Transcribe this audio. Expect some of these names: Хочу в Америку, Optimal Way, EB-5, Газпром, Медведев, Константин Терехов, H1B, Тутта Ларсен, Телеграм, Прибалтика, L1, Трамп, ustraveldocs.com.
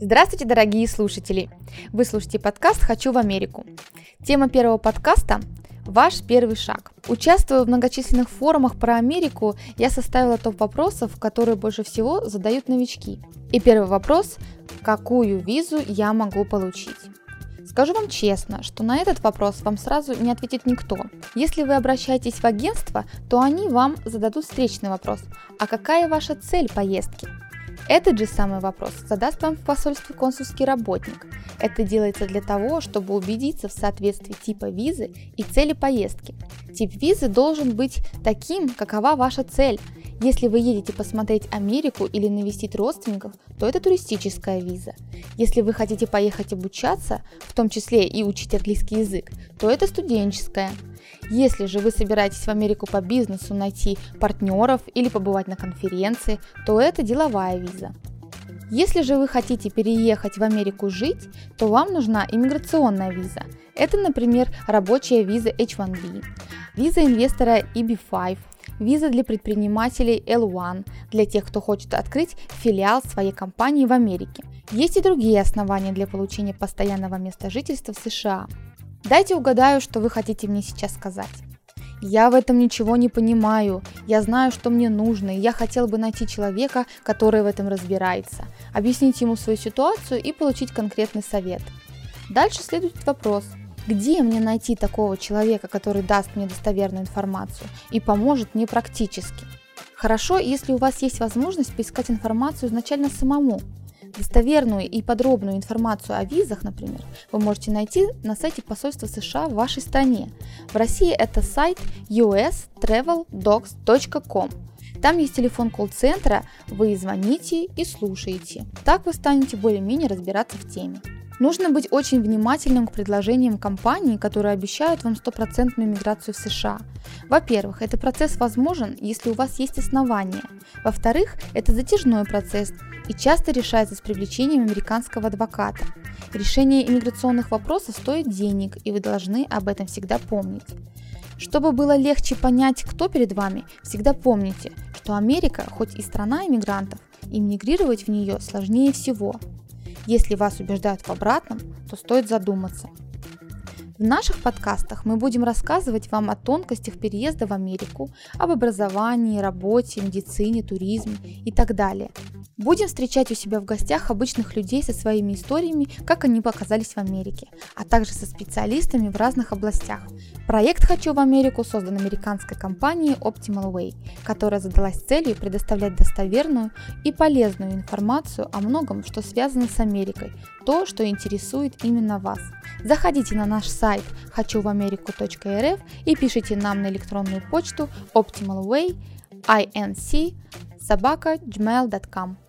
Здравствуйте, дорогие слушатели! Вы слушаете подкаст «Хочу в Америку». Тема первого подкаста – «Ваш первый шаг». Участвуя в многочисленных форумах про Америку, я составила топ вопросов, которые больше всего задают новички. И первый вопрос – какую визу я могу получить? Скажу вам честно, что на этот вопрос вам сразу не ответит никто. Если вы обращаетесь в агентство, то они вам зададут встречный вопрос – а какая ваша цель поездки? Этот же самый вопрос задаст вам в посольстве консульский работник. Это делается для того, чтобы убедиться в соответствии типа визы и цели поездки. Тип визы должен быть таким, какова ваша цель. Если вы едете посмотреть Америку или навестить родственников, то это туристическая виза. Если вы хотите поехать обучаться, в том числе и учить английский язык, то это студенческая. Если же вы собираетесь в Америку по бизнесу, найти партнеров или побывать на конференции, то это деловая виза. Если же вы хотите переехать в Америку жить, то вам нужна иммиграционная виза. Это, например, рабочая виза H1B, виза инвестора EB-5, виза для предпринимателей L1, для тех, кто хочет открыть филиал своей компании в Америке. Есть и другие основания для получения постоянного места жительства в США. Дайте угадаю, что вы хотите мне сейчас сказать. Я в этом ничего не понимаю, я знаю, что мне нужно, и я хотел бы найти человека, который в этом разбирается, объяснить ему свою ситуацию и получить конкретный совет. Дальше следует вопрос, где мне найти такого человека, который даст мне достоверную информацию и поможет мне практически? Хорошо, если у вас есть возможность поискать информацию изначально самому. Достоверную и подробную информацию о визах, например, вы можете найти на сайте посольства США в вашей стране. В России это сайт ustraveldocs.com. Там есть телефон колл-центра, вы звоните и слушаете. Так вы станете более-менее разбираться в теме. Нужно быть очень внимательным к предложениям компаний, которые обещают вам стопроцентную миграцию в США. Во-первых, этот процесс возможен, если у вас есть основания. Во-вторых, это затяжной процесс и часто решается с привлечением американского адвоката. Решение иммиграционных вопросов стоит денег, и вы должны об этом всегда помнить. Чтобы было легче понять, кто перед вами, всегда помните, что Америка, хоть и страна иммигрантов, иммигрировать в нее сложнее всего. Если вас убеждают в обратном, то стоит задуматься. В наших подкастах мы будем рассказывать вам о тонкостях переезда в Америку, об образовании, работе, медицине, туризме и так далее. Будем встречать у себя в гостях обычных людей со своими историями, как они оказались в Америке, а также со специалистами в разных областях. Проект «Хочу в Америку» создан американской компанией Optimal Way, которая задалась целью предоставлять достоверную и полезную информацию о многом, что связано с Америкой, то, что интересует именно вас. Заходите на наш сайт хочувамерику.рф и пишите нам на электронную почту optimalwayinc@gmail.com.